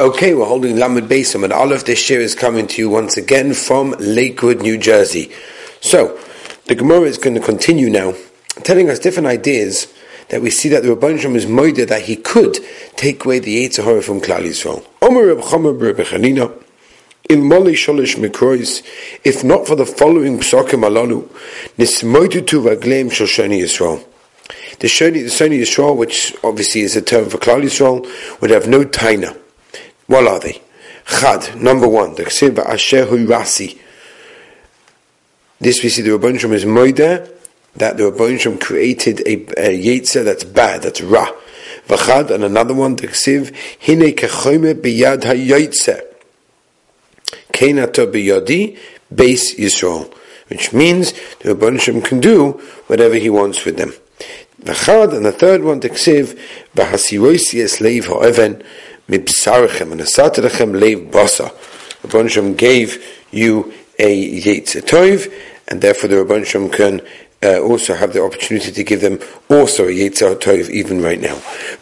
Okay, we're holding Lamed Beisam, and Aleph this year is coming to you once again from Lakewood, New Jersey. So, the Gemara is going to continue now, telling us different ideas that we see that the Rabban Shem is moida that he could take away the Eitzah HaRah from Klal Yisrael. Omer Reb Chama B'Reb Chanina, Il Moli Shalish Mikrois, if not for the following Pesachim Alalu, Nismoidu Tu Ragleim Shoshani Yisrael. The Shoni Yisrael, which obviously is a term for Klal Yisrael, would have no taina. What are they? Chad, number one, the Ksiv Asher Hui Rasi. This we see the Rabban Shem is moida that the Rabban Shem created a yitzah that's bad, that's Ra. V'chad, and another one, the Ksiv Hine Kechome Biyad Ha Yatze, Kena Tobiyadi, Base Yisro, which means the Rabban Shem can do whatever he wants with them. V'chad, and the third one, the Ksiv Bahasi Rossi es leiv ha'oven mibsarchem and asatrechem leiv basa. The Rabban Shem gave you a yitzah toiv, and therefore the Rabban Shem can also have the opportunity to give them also a yitzah toiv even right now.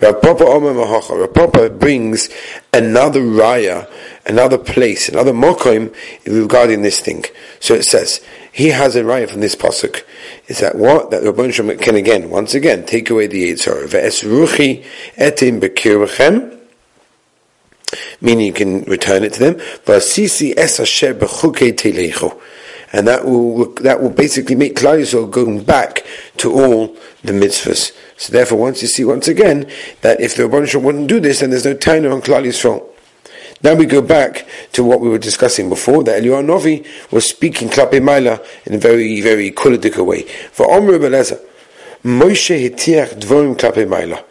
Omi mahocha. Rabba brings another raya, another place, another mokoim regarding this thing. So it says he has a raya from this pasuk. Is that what that Rabban Shem can once again take away the yitzah? Ve'esruchi etim bekirchem. Meaning you can return it to them. And that will basically make Klal Yisrael going back to all the mitzvahs. So therefore, once you see once again that if the Rabban Shem wouldn't do this, then there's no taina on Klal Yisrael. Now we go back to what we were discussing before, that Eliyahu Novi was speaking Klapi Maila in a very, very kolodika way. For Omri Beleza, Moshe Hitiach Dvorim Klapi Maila.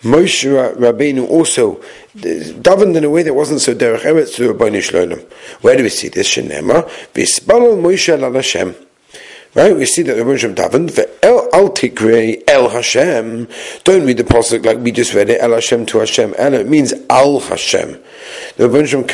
Moshe Rabbeinu also davened in a way that wasn't so derech eretz to Rabbanu Shlom. Where do we see this? Shenema v'isbalol Moshe El Hashem. Right, we see that Rabbanu Shem davened ve'el al tikrei El Hashem. Don't read the pasuk like we just read it. El Hashem to Hashem. El, it means al Hashem. The Rabbanu Shem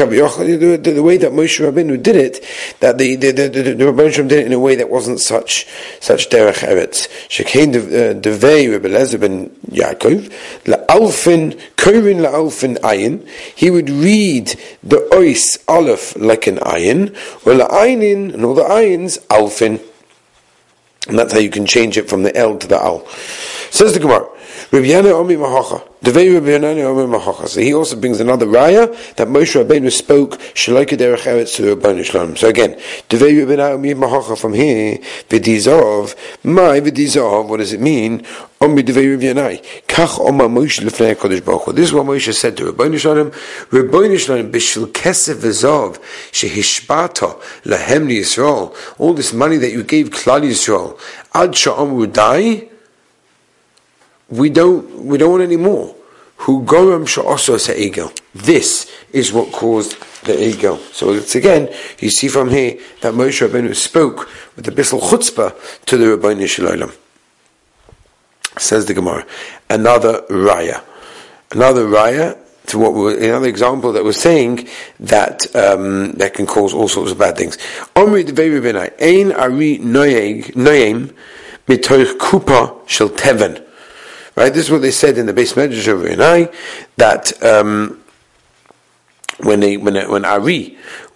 the way that Moshe Rabbeinu did it, that the Rabbanu Shem did it in a way that wasn't such derech eretz. Shekain devei Rebbe Elazar ben Yaakov laalphin korin laalphin ayin. He would read the ois Aleph like an ayin, or laainin and all the ayins alphin. And that's how you can change it from the L to the Al. Says the Gemara, omi mahocha. So he also brings another raya that Moshe Rabbeinu spoke Shalaika derech eretz to Rabbanu Shlom. So again, omi mahocha from here, Vidizav, my Vidizav. What does it mean? This is what Moshe said to Rabbanu Shlom, bishul kesef v'zav shehishbata lahem Yisrael. All this money that you gave Klal Yisrael, ad sha'amru dai. We don't want any more. This is what caused the egel. So it's again, you see from here that Moshe Rabbeinu spoke with the Bissel Chutzpah to the Rabbanu Shlom. Says the Gemara, another raya to what another example that we're saying that that can cause all sorts of bad things. Omri Devei Rabbeinu, Ein Ari Noyem Mitoich Kupa Shel Teven. Right, this is what they said in the base medrash of Rinai, that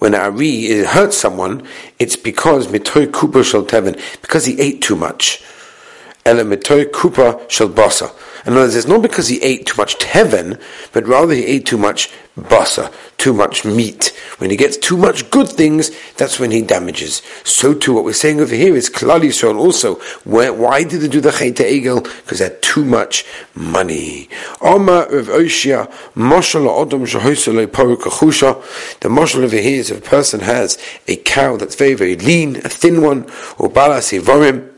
when Ari hurt someone, it's because mitoy kupa shel teven, because he ate too much. Ela mitoy kupa shel basa. In other words, it's not because he ate too much teven, but rather he ate too much basa, too much meat. When he gets too much good things, that's when he damages. So too, what we're saying over here is Klal Yisrael also. Why did they do the Chayta Egel? Because they had too much money. The mashal over here is if a person has a cow that's very, very lean, a thin one, or balasi vorim.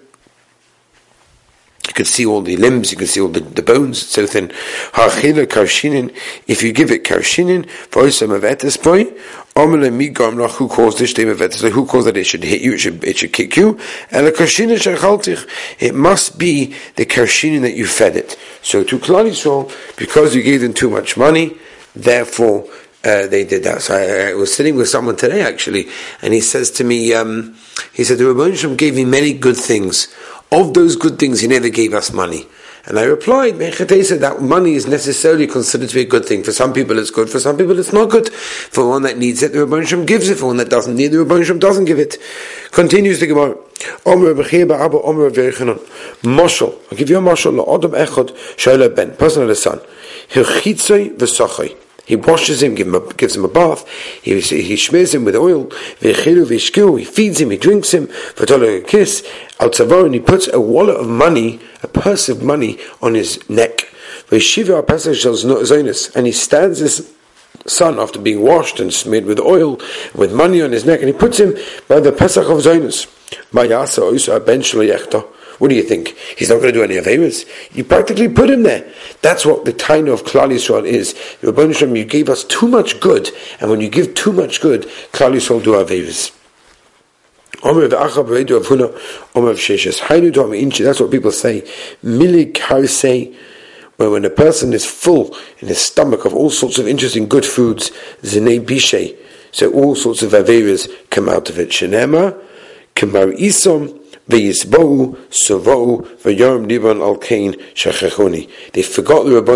You can see all the limbs, you can see all the bones, it's so thin. If you give it karshinin, who caused that it should hit you, it should kick you? It must be the karshinin that you fed it. So to Klal Yisrael, because you gave them too much money, therefore they did that. So I was sitting with someone today actually, and he says to me, he said, the Rabban Shem gave me many good things. Of those good things, he never gave us money. And I replied, that money is necessarily considered to be a good thing. For some people it's good, for some people it's not good. For one that needs it, the Rabban Shem gives it. For one that doesn't need it, the Rabban Shem doesn't give it. Continues the Gemara. I'll give you a mashal. He washes him, gives him a bath, he smears him with oil, he feeds him, he drinks him, a kiss, and he puts a wallet of money, a purse of money, on his neck. And he stands his son after being washed and smeared with oil, with money on his neck, and he puts him by the Pesach of Zoinus. What do you think? He's not going to do any aveiros. You practically put him there. That's what the taina of Klal Yisrael is. Rabban Shem, you gave us too much good, and when you give too much good, Klal Yisrael do aveiros. That's what people say. When a person is full in his stomach of all sorts of interesting good foods, so all sorts of aveiros come out of it. Shenema, Kemar Isom, they forgot the Rebbeinu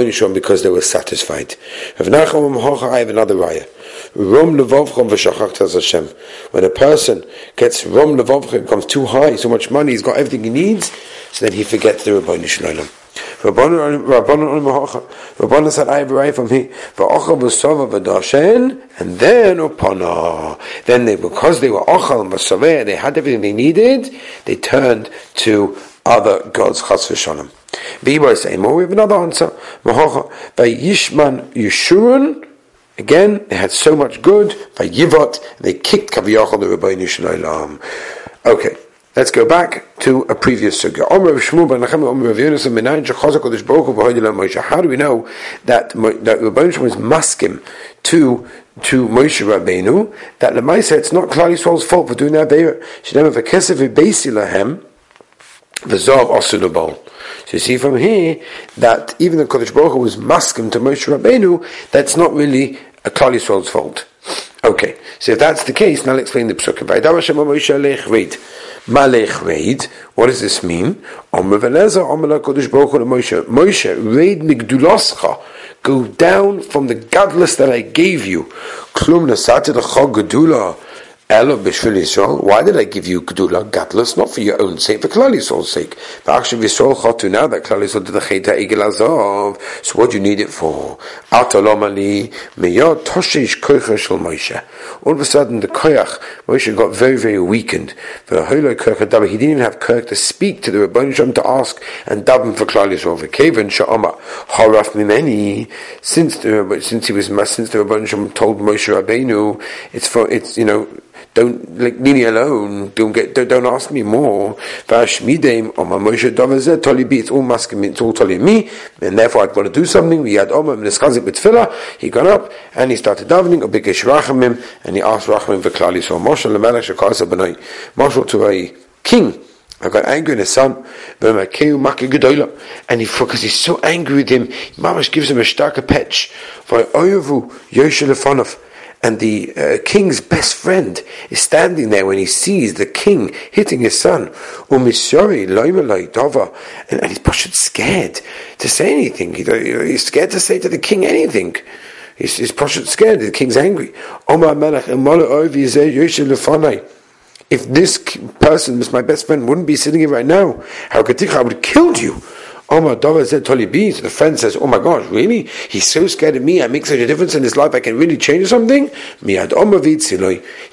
Shlom because they were satisfied. I have another raya. When a person gets rom levavcha, it becomes too high, so much money, he's got everything he needs, so then he forgets the Rebbeinu Shlom. Rabban said, I have a raya from here. And then because they were ochal and basaveh, they had everything they needed, they turned to other gods, chas v'shalom. We have another answer. Vayishman Yeshurun, again, they had so much good, vayivot, they kicked kaviyachal the Rebbeinu Shlom. Okay. Let's go back to a previous sugya. How do we know that Rabban Shem was maskim to Moshe Rabbeinu? That Lemaisa, it's not Klal Yisrael's fault for doing that. So you see from here that even though Kodesh Baruch Hu was maskim to Moshe Rabbeinu, that's not really a Klal Yisrael's fault. Okay, so if that's the case, now let's explain the psukim. Malech raid. What does this mean? Moshe, raid migduloscha. Go down from the godless that I gave you. Why did I give you Gdula, godless? Not for your own sake, for Klal Yisrael's sake. So what do you need it for? All of a sudden, the koyach, Moshe got very, very weakened. He didn't even have koyach to speak to the Rebbeinu Shlom to ask and dab him for Klal Yisrael. Since the Rebbeinu Shlom told Moshe Rabbeinu, don't leave me alone. Don't ask me more. It's all masking. It's all telling me, and therefore I've got to do something. We had Omar discuss it with Tefillah. He got up and he started davening. Obekesh Rachamim, and he asked Rachamim for Klal Yisrael. Moshe leMelech shekasa b'nai. Moshe to a king. I got angry at his son, and he, because he's so angry with him, Mamash gives him a starker patch. And the king's best friend is standing there when he sees the king hitting his son. And he's pushed scared to say anything. He's scared to say to the king anything. He's pushed scared. The king's angry. If this person, this my best friend, wouldn't be sitting here right now, I would have killed you. The friend says, oh my gosh, really? He's so scared of me, I make such a difference in his life, I can really change something? He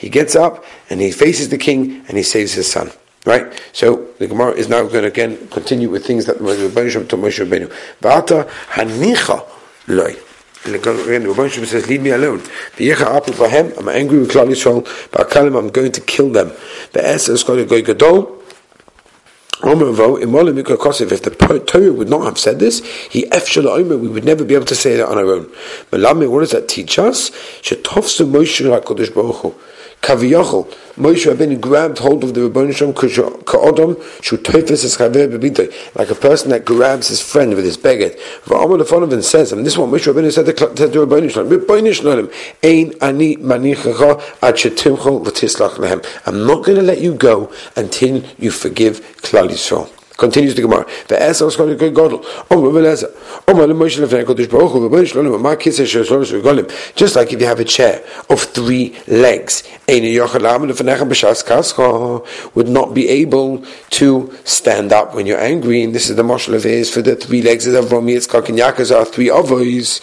gets up and he faces the king and he saves his son. Right? So the Gemara is now going to again continue with things that Rabban Shem told Moshe Rabbeinu. V'ata hanicha loy. And again, Rabban Shem says, leave me alone. I'm angry with Klal Yisrael, but I'm going to kill them. If the Torah would not have said this, we would never be able to say that on our own. What does that teach us? Kaviyachol, Moshe Rabbeinu grabbed hold of the Rebbeinu Shlom ka'odom shu'tofes his chaver bebitoi, like a person that grabs his friend with his baguette. V'amar lefonav says, and this one Moshe Rabbeinu said to Rebbeinu Shlom, Rebbeinu Shlom, ein ani manichecha ad shetimchol v'tislach lehem. I'm not going to let you go until you forgive Klal Yisrael. Continues the Gemara. Just like if you have a chair of three legs, would not be able to stand up when you're angry. And this is the mashal of his for the three legs of Avram, Yitzchak, and Yaakov are three avos.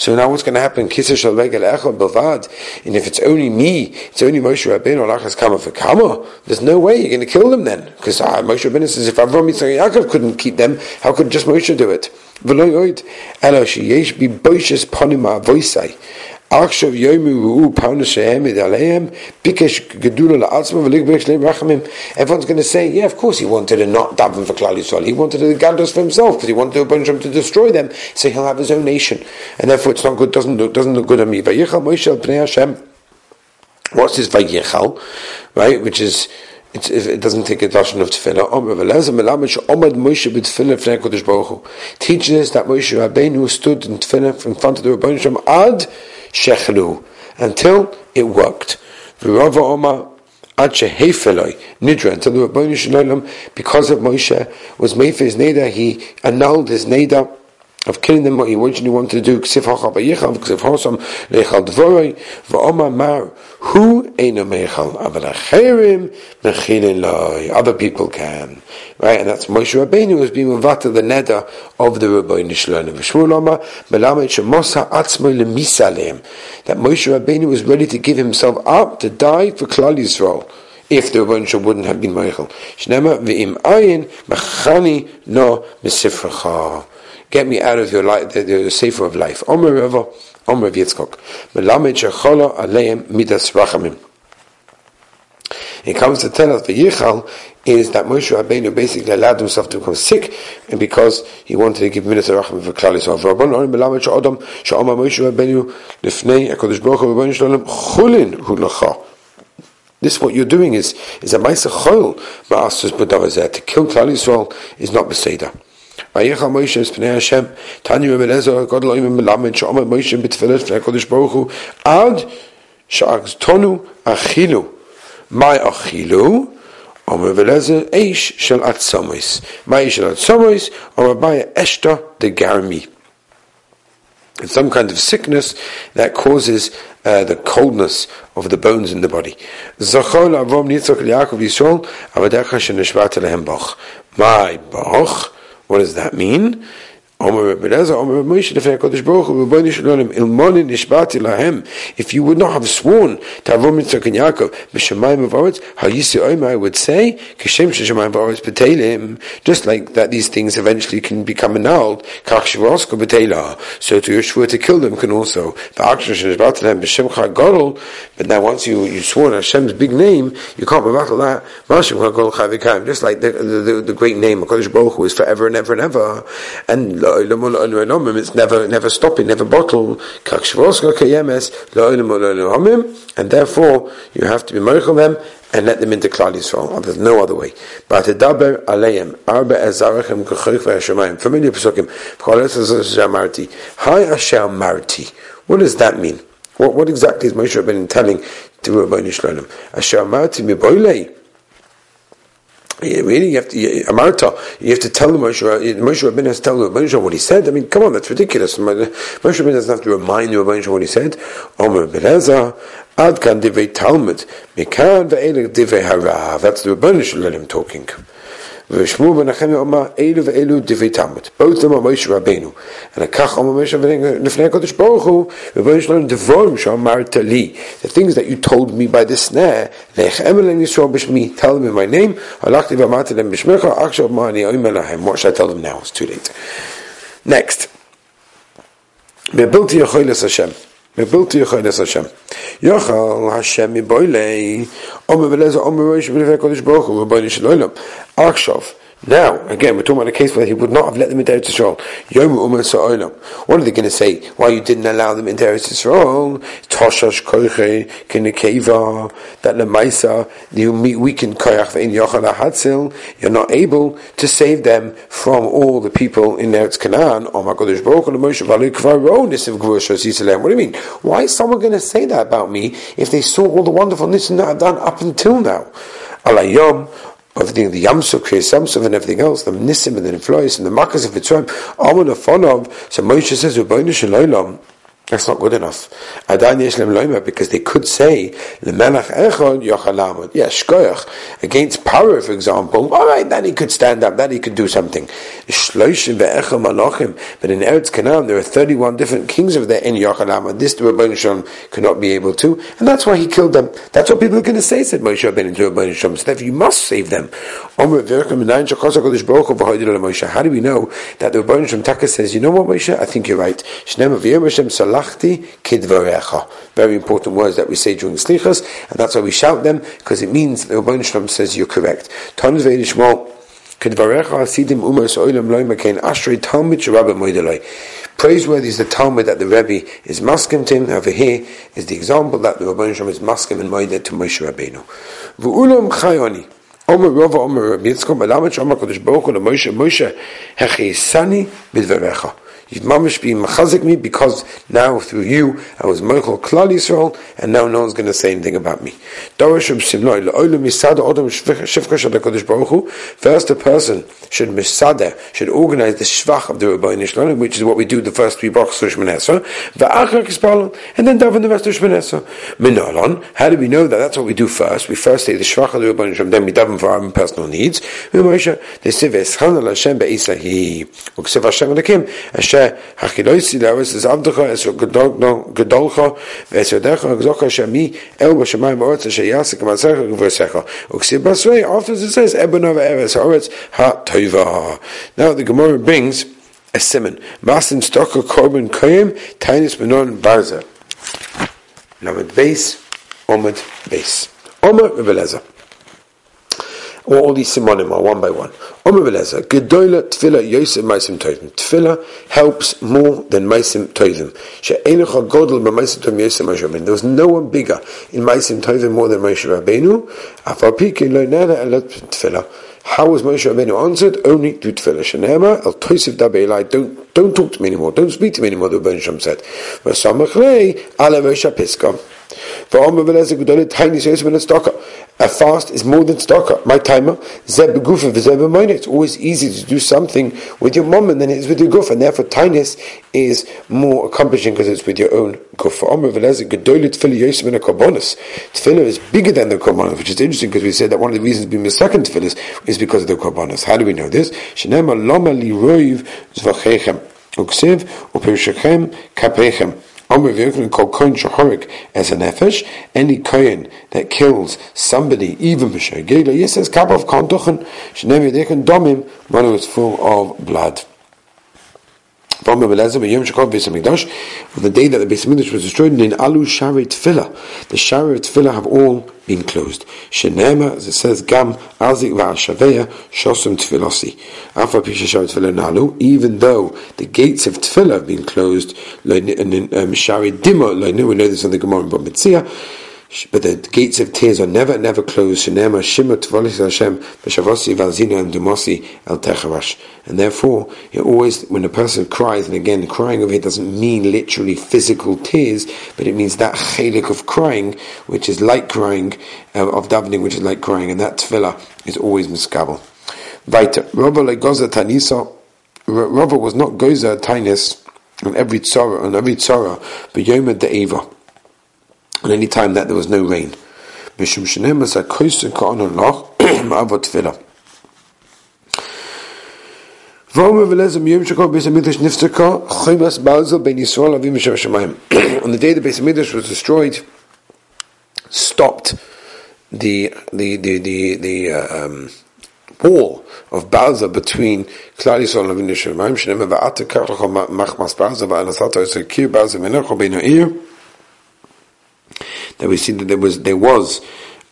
So now what's going to happen? And if it's only me, it's only Moshe Rabbeinu, there's no way you're going to kill them then. Because Moshe Rabbeinu says, if Avram, Yitzchak, and Yaakov couldn't keep them, how could just Moshe do it? Everyone's going to say, yeah, of course he wanted to not daven for Klal Yisrael. He wanted to gadlus for himself because he wanted Rabban Shem to destroy them, so he'll have his own nation, and therefore it's not good. Doesn't look good on me. What's his vayichal, right? Which is. It doesn't take a darshan of tefillah. Teaches us that Moshe Rabbeinu stood in tefillah in front of the Rabban Shem ad shechlu, until it worked. Until the Rabban Shem, because of Moshe, was made for his neder, he annulled his neder of killing them, what he originally wanted to do. Ksiv hocha bayichal, ksiv hosam leichal dvorei, v'oma mar hu eino meichal, aval acherim mechilin loi. Other people can, right? And that's Moshe Rabbeinu was being mavata the neder of the Rebbeinu Shlom. V'shmuel oma melamed shemosa atzmo lemisalem, that Moshe Rabbeinu was ready to give himself up to die for Klal Yisrael if the Rebbeinu Shlom wouldn't have been meichal. Shnema ve'im ayin machani no misifracha. Get me out of your life, the safer of life. Omer Rava, Omer Yitzchok. Melamed shechola aleim midas rachamim. It comes to tell us the Yichal is that Moshe Rabbeinu basically allowed himself to become sick, and because he wanted to give midas rachamim for Klal Yisrael. Rabban Orim melamed sheodam sheomar Moshe Rabbeinu lifnei Hakadosh Baruch Hu Rebbeinu Shlom chulin hulacha. This, what you're doing is a ma'aser chol ma'asus b'davazet. To kill Klal Yisrael is not b'seder. Vayichal Moshe b'fnei Hashem, Tanya Rebelezer, God lo'im melamed she'omer Moshe b'tefillah b'fnei Hakadosh Baruch Hu, ad she'agtonu achilu, my achilu, omer Rebelezer, eish shel atzomis, my eish shel atzomis, omer baya eshta degarmi. It's some kind of sickness that causes the coldness of the bones in the body. My boch. What does that mean? If you would not have sworn to Avram, Yitzchak, and Yaakov, I would say, just like that these things eventually can become annulled, so to Yeshua to kill them can also. But now once you sworn Hashem's big name, you can't rebattle that. Just like the great name of Hakadosh Baruch Hu is forever and ever and ever, and it's never stopping, never bottle. And therefore, you have to be meichel them and let them into Klal Yisrael. There's no other way. Familiar Pesukim. What does that mean? What exactly is Moshe Rabbeinu telling to Rabbanim Shlom? Asher Amarti miboilei. Really, you have to tell the Moshe Rabbeinu has to tell the Rebbeinu Shlom what he said. I mean, come on, that's ridiculous. Moshe Rabbeinu doesn't have to remind the Rebbeinu Shlom what he said. Omer Belezer, Ad kan divei Talmud, Mikan ve'elek divei Hara. That's the Rebbeinu Shlom talking. V'shmu v'nachem Omer elu ve'elu divei Talmud. Both of them are Moshe Rabbeinu. And akach Omer Moshe lefnei Hakadosh Baruch Hu, Rebbeinu Shlom devorim sh'amar tali. The things that you told me by the snare, tell them in my name. What should I tell them now? It's too late. Next. Hashem. Yochal Hashem miboilei. Omer Belezer, Omer Moshe b'nei Hakadosh Baruch Hu, Rebbeinu Shlom. Achshav. Now, again, we're talking about a case where he would not have let them into Eretz Yisrael. What are they going to say? Why you didn't allow them into Eretz Yisrael? Toshash koiche kinekeva, that lemaisa you weakened koyach ve'in yochal ahatzil. You're not able to save them from all the people in Eretz Canaan. Oh my God, there's broken emotion. What do you mean? Why is someone going to say that about me if they saw all the wonderfulness that I've done up until now? Alayom. of the Yamsuf, Samsuf, and everything else, the Nisim and the Niflois and the Makas of Mitzrayim, Amun Afonov. So Moshe says, Rebbeinu Shel, that's not good enough. Because they could say, against Paro, for example, all right, then he could stand up, then he could do something. But in Eretz Canaan, there are 31 different kings of there in Yochalam. This the Rabban Shem could not be able to, and that's why he killed them. That's what people are going to say, said Moshe Rabbeinu to Rabban Shem. So therefore, you must save them. How do we know that the Rabban Shem Taka says, you know what, Moshe, I think you're right. Very important words that we say during Slichas, and that's why we shout them, because it means the Rabban Shlom says you're correct. Praiseworthy is the Talmud that the Rebbe is maskim to him. Over here is the example that the Rabban Shlom is maskim and moide to Moshe Rabbeinu. You've mamish been machazik me, because now through you I was Meichel Klal Yisrael, and now no one's going to say anything about me. First, a person should organize the shvach of the Rebbeinu Shlom, which is what we do the first three brachos of Shmoneh Esrei, and then daven the rest of Shmoneh Esrei. How do we know that? That's what we do first. We first say the shvach of the Rebbeinu Shlom, then we daven for our own personal needs. After it says, now the Gemara brings a simon. Lamed Beisam. All these simonim are one by one. Tefillah helps more than Maisim Tovim. There was no one bigger in Maisim Tovim more than Moshe Rabbeinu. How was Moshe Rabbeinu answered? Only through Tefillah. Don't talk to me anymore. Don't speak to me anymore, the Rebbeinu Shem said. A fast is more than tzedakah. My timer, it's always easy to do something with your mom than it is with your guf, and therefore tainis is more accomplishing because it's with your own guf. Tefillah is bigger than the korbanos, which is interesting because we said that one of the reasons being the second tefillah is because of the korbanos. How do we know this? As a nefesh, any kohen that kills somebody, even b'shei geilah, he says cup of kontochen shnei yedeken domim, when it was full of blood. On the day that the Base Yisro was destroyed, in alu shari tefillah, the shari tefillah have all been closed. Shenema, as it says, gam azik va'ashaveya shosum tefilasi. Afa pisha shari tefillah nalu. Even though the gates of tefillah have been closed, shari dimo loinu. We know this on the Gemara in Bamitsiyah. But the gates of tears are never closed. Shenema shimah tvolis Hashem b'shavasi valzina and dumasi el techarash. And therefore, it always, when a person cries, and again, crying over here doesn't mean literally physical tears, but it means that chelik of crying, which is like crying, of davening, which is like crying, and that tefillah is always miskabel. Weiter. Rabba legoza tanisa. Rabba was not goza tainis on every tzara, but yoma de'eva. And any time that there was no rain. On the day the Base Midrash was destroyed, stopped the wall of Balza between Klal Yisrael and Lamed Beisam. That we see that there was there's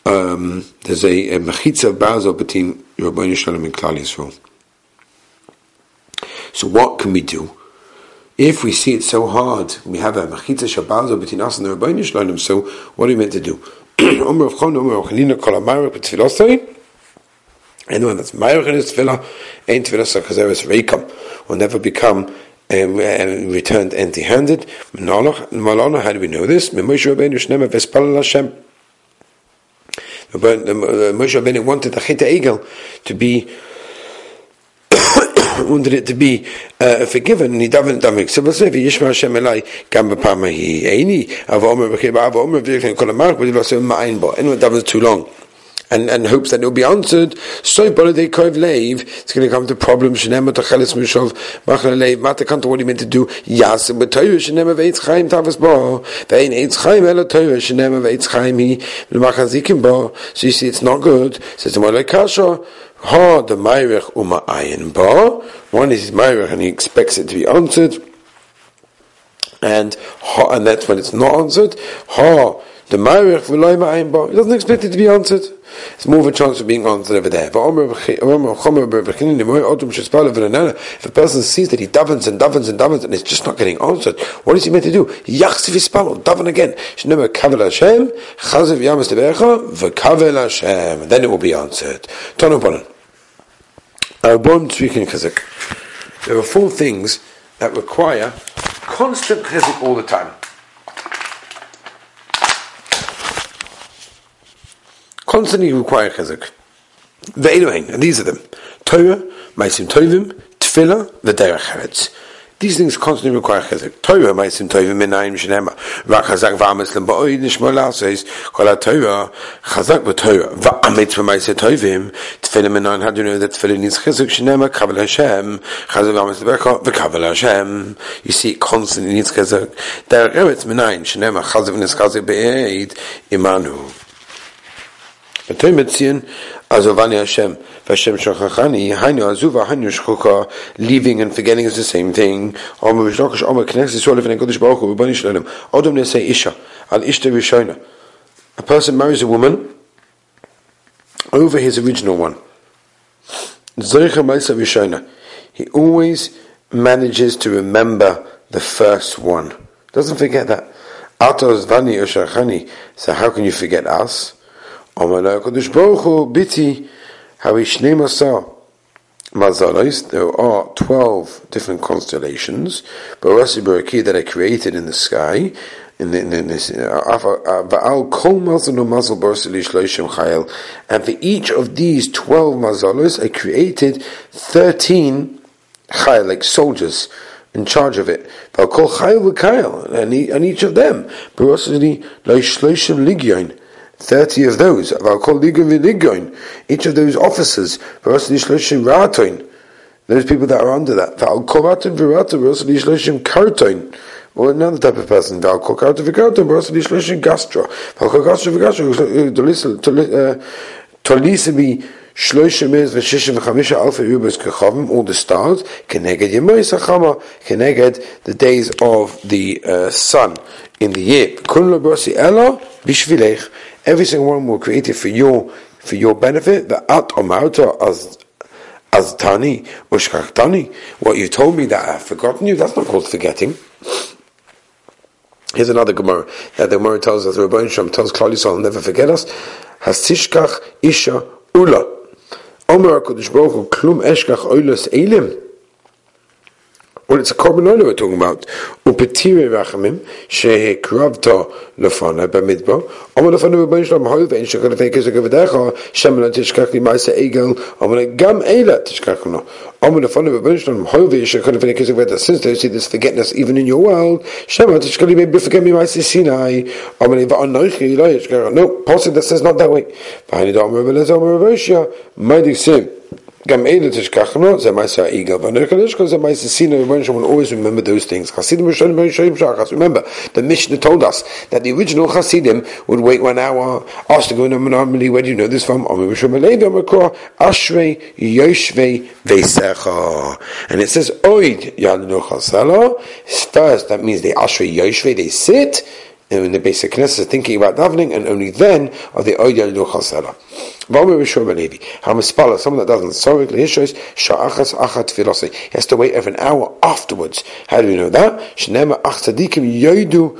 a mechitza of Balza between Rabbanim Shalom and Klal Yisrael. So what can we do? If we see it so hard, we have a machitza shabalzo between us and the Rabbeinu Shlom, so what are we meant to do? Anyone that's ma'arich in his tefillah, ain't tefillah sachazeres reikam, will never become returned empty-handed. How do we know this? But Moshe Rabbeinu wanted the Chet HaEgel to be wanted it to be forgiven, and he davened too long, and hopes that it will be answered. So it's going to come to problems. Can't do what he meant to do. So you see, it's not good. One is Mayrech and he expects it to be answered, and that's when it's not answered. The Mayrech v'loy ma'ayin bo, he doesn't expect it to be answered. It's more of a chance of being answered over there. If a person sees that he davens and it's just not getting answered, what is he meant to do? Yachziv ispalo, daven again. Then it will be answered. There are four things that require constant chizuk all the time. Constantly require chizuk. The Elohein, and these are them: Torah, Maisim Tovim, Tefillah, the derech eretz. These things constantly require chizuk. Torah, Maisim Tovim, Minayim Shenema, Ra Chazak Va'amitz L'Ba'oi Nishmo La'aseis Kol HaTorah Chazak B'Torah Va'amitz V'Maisim Tovim Tefillah Minayim. How do you know that Tefillah needs chizuk? Shenema Kavel Hashem Chazak Va'amitz L'Ba'kot V'Kavel Hashem. You see, it constantly needs chizuk. Derech eretz Minayim Shenema Chazak V'Nizchazak B'Eid Imanu. Leaving and forgetting is the same thing. A person marries a woman over his original one. He always manages to remember the first one. Doesn't forget that. So how can you forget us? There are 12 different constellations that are created in the sky. And for each of these 12 mazalos, I created 13 chayil, like soldiers in charge of it. And each of them, 30 of those, each of those officers, those people that are under that, or another type of person, all the stars, the days of the sun in the year. Every single one was created for your benefit. The at omauta as tani ushaktani. What you told me that I have forgotten you—that's not called forgetting. Here's another Gemara that the Gemara tells us. The Rabban Shem tells Klal Yisrael, "Never forget us." Hasishkach isha ula. Omer Kodesh Baruch Hu klum eshkach oilus elim. Well, it's a carbon oil we're talking about. Upetire rachamim shehekravta lefana b'midbar. Amar lefanu Rabban Shlom hove and shekol lefekes agavedecha Shem lo tishkachli ma'ase egel. Amar gam eila tishkachlo. Amar lefanu Rabban Shlom hove shekol lefekes agavedecha. Since they see this forgetness even in your world, Shem lo tishkachli maybe forget me ma'ase Sinai. Amar le'va'anoichi lo tishkachlo. No, possibly that says not that way. Behind it, Amar Rabban Amar Rabban Ma'adik Sim. Gam eila tishkachno zemaisa egel v'nerchalishko zemaisa Sinai. Rabban Shem will always remember those things. Remember, the Mishnah told us that the original Chassidim would wait 1 hour. Asked to go in a anomaly. Where do you know this from? And it says oid yadno chasalo. First, that means they ashrei yoshvei, they sit. And when the Base Knesset is thinking about davening, and only then are the Oydel do Chasala. V'omer Yeshua Levi, Hamispala, someone that doesn't sorry Lehishois Sha'achas Achat Filosei. He has to wait over an hour afterwards. How do we know that? Shnema Ach Tzadikim Yoidu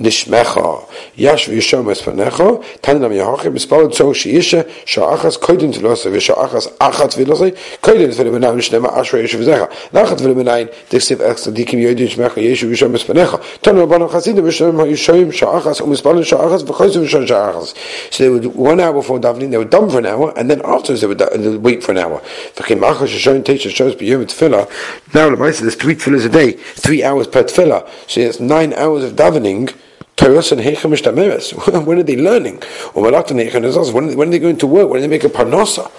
Nishmecha Yashv Yishem Espanecha Tanam Yahachim Mispalad So Sheisha Sha'achas Koydin Tlosa Visha'achas Achat Vilosai Koydin Tlimanam Nishnema Ashra Yeshu Vizecha Nachat Vilmanai Dixiv Exadikim Yodin Shmecha Yeshu Yishem Espanecha Tanam Banam Chasidim Yishem Yishem Sha'achas Umispalad Sha'achas V'chayzim Yishem Sha'achas. So they would 1 hour before davening, they were dumb for an hour, and then afterwards they would wait for an hour. V'chim Achas Yishem Teisha Shos B'yom Tefillah. Now there's 3 tefillahs a day, 3 hours per tefillah. So it's 9 hours of davening. Torahs and Heichem Mishtameres. When are they learning? When are they going to work? When are they making parnasa?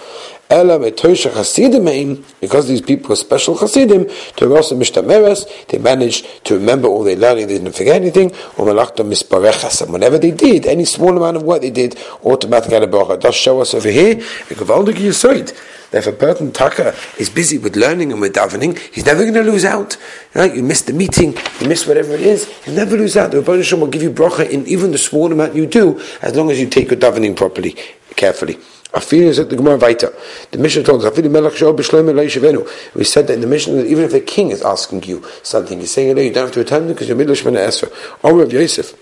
Because these people are special Hasidim, Torahs and Mishtameres, they managed to remember all their learning, they didn't forget anything. And whenever they did, any small amount of work they did, automatically had a bracha. Does show us over here, if a person taka is busy with learning and with davening, he's never going to lose out. Right? You miss the meeting, you miss whatever it is, you'll never lose out. The Rabbanu Shlom will give you bracha in even the small amount you do, as long as you take your davening properly, carefully. Afil is at the Gemara Vayta. The Mishnah told us, we said that in the Mishnah that even if the king is asking you something, he's saying, you don't have to attend because you're middle Shemana Esra. Amr of Yosef,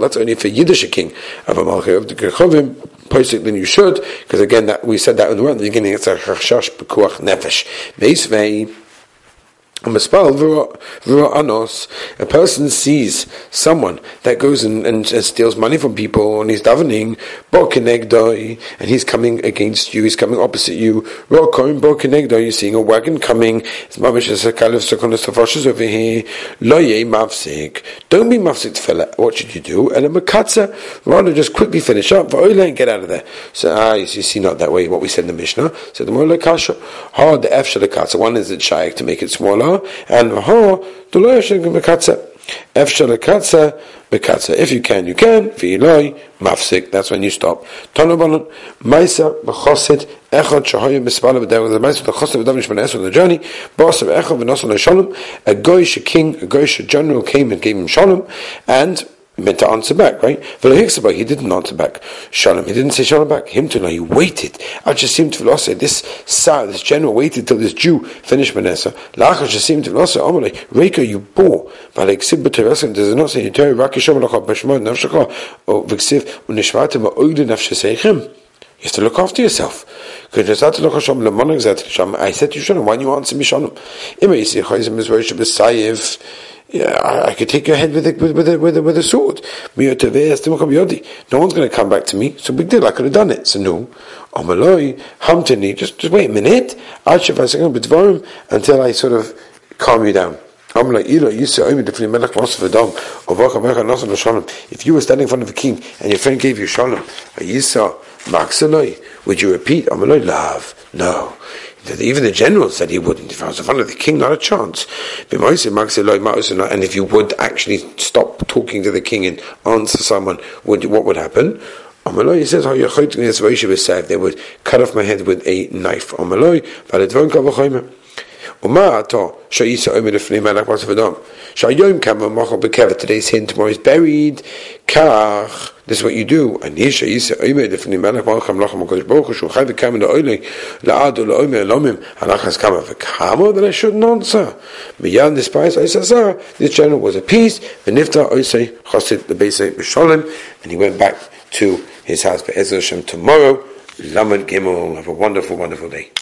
that's only for Yiddish king of a Malchi of the Kechovim. Then you should, because again, that we said that in the one at the beginning. It's a chashash b'kuach nefesh. Meisvei u'mispal v'ro anos. A person sees someone that goes and steals money from people, and he's davening bo kenegdoi, and he's coming against you. He's coming opposite you. Ro koim bo kenegdoi. You're seeing a wagon coming. It's mamish as a kalif sekonos tefashes over here. Lo yei mafsik. Don't be mafsik tefillah. What should you do? And a makatza, rather just quickly finish up v'oila and get out of there. So you see, not that way. What we said in the Mishnah. So the mola kasha hard the f shalakatza. One is the shaykh to make it smaller. And if you can, you can. That's when you stop. A general came and gave him shalom, and he meant to answer back, right? But he didn't answer back. Shalom, he didn't say shalom back. Him to know, he waited. I just seemed to say this general waited till this Jew finished Manasseh. Lachar just seemed to say, Amalek, Reiko, you bore. But like Ksiv b'Teresim, does it not say, Yitari, Rakishom, Lachar, Bashmod, Navshakar, or V'Ksiv, Unishmatim, Oida, Navshaseichim. You have to look after yourself. I said to you, Shalom, why do you answer me, Shalom? I could take your head with a sword. No one's going to come back to me. So big deal. I could have done it. So no. Just wait a minute. Until I sort of calm you down. If you were standing in front of a king and your friend gave you shalom, would you repeat? No. Even the general said he wouldn't. If I was in front of the king, not a chance. And if you would actually stop talking to the king and answer someone, what would happen? He says, they would cut off my head with a knife. Today's hint, tomorrow is buried. This is what you do. That I shouldn't answer. This general was at peace. And he went back to his house. Tomorrow, Lamed Beisam. Have a wonderful, wonderful day.